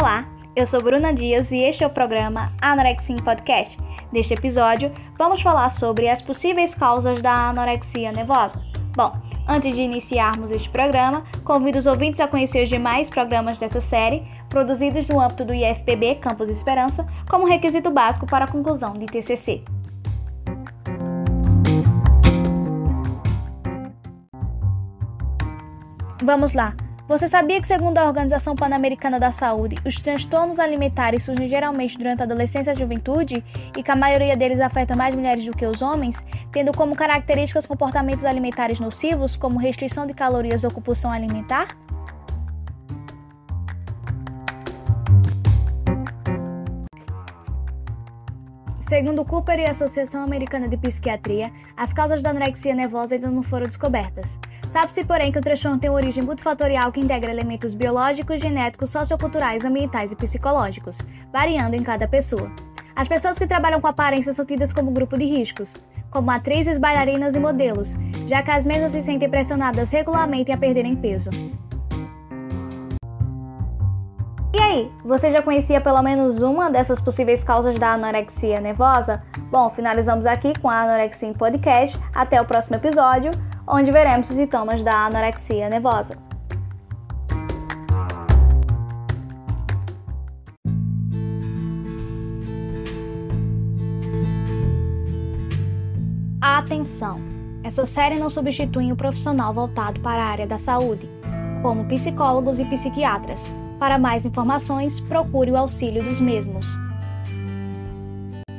Olá, eu sou Bruna Dias e este é o programa Anorexia em Podcast. Neste episódio, vamos falar sobre as possíveis causas da anorexia nervosa. Bom, antes de iniciarmos este programa, convido os ouvintes a conhecer os demais programas dessa série, produzidos no âmbito do IFPB Campus Esperança, como requisito básico para a conclusão de TCC. Vamos lá! Você sabia que, segundo a Organização Pan-Americana da Saúde, os transtornos alimentares surgem geralmente durante a adolescência e a juventude e que a maioria deles afeta mais mulheres do que os homens, tendo como características comportamentos alimentares nocivos, como restrição de calorias ou compulsão alimentar? Segundo Cooper e a Associação Americana de Psiquiatria, as causas da anorexia nervosa ainda não foram descobertas. Sabe-se, porém, que o transtorno tem origem multifatorial que integra elementos biológicos, genéticos, socioculturais, ambientais e psicológicos, variando em cada pessoa. As pessoas que trabalham com aparência são tidas como grupo de riscos, como atrizes, bailarinas e modelos, já que as mesmas se sentem pressionadas regularmente a perderem peso. E aí, você já conhecia pelo menos uma dessas possíveis causas da anorexia nervosa? Bom, finalizamos aqui com a Anorexia em Podcast. Até o próximo episódio, onde veremos os sintomas da anorexia nervosa. Atenção! Essa série não substitui um profissional voltado para a área da saúde, como psicólogos e psiquiatras. Para mais informações, procure o auxílio dos mesmos.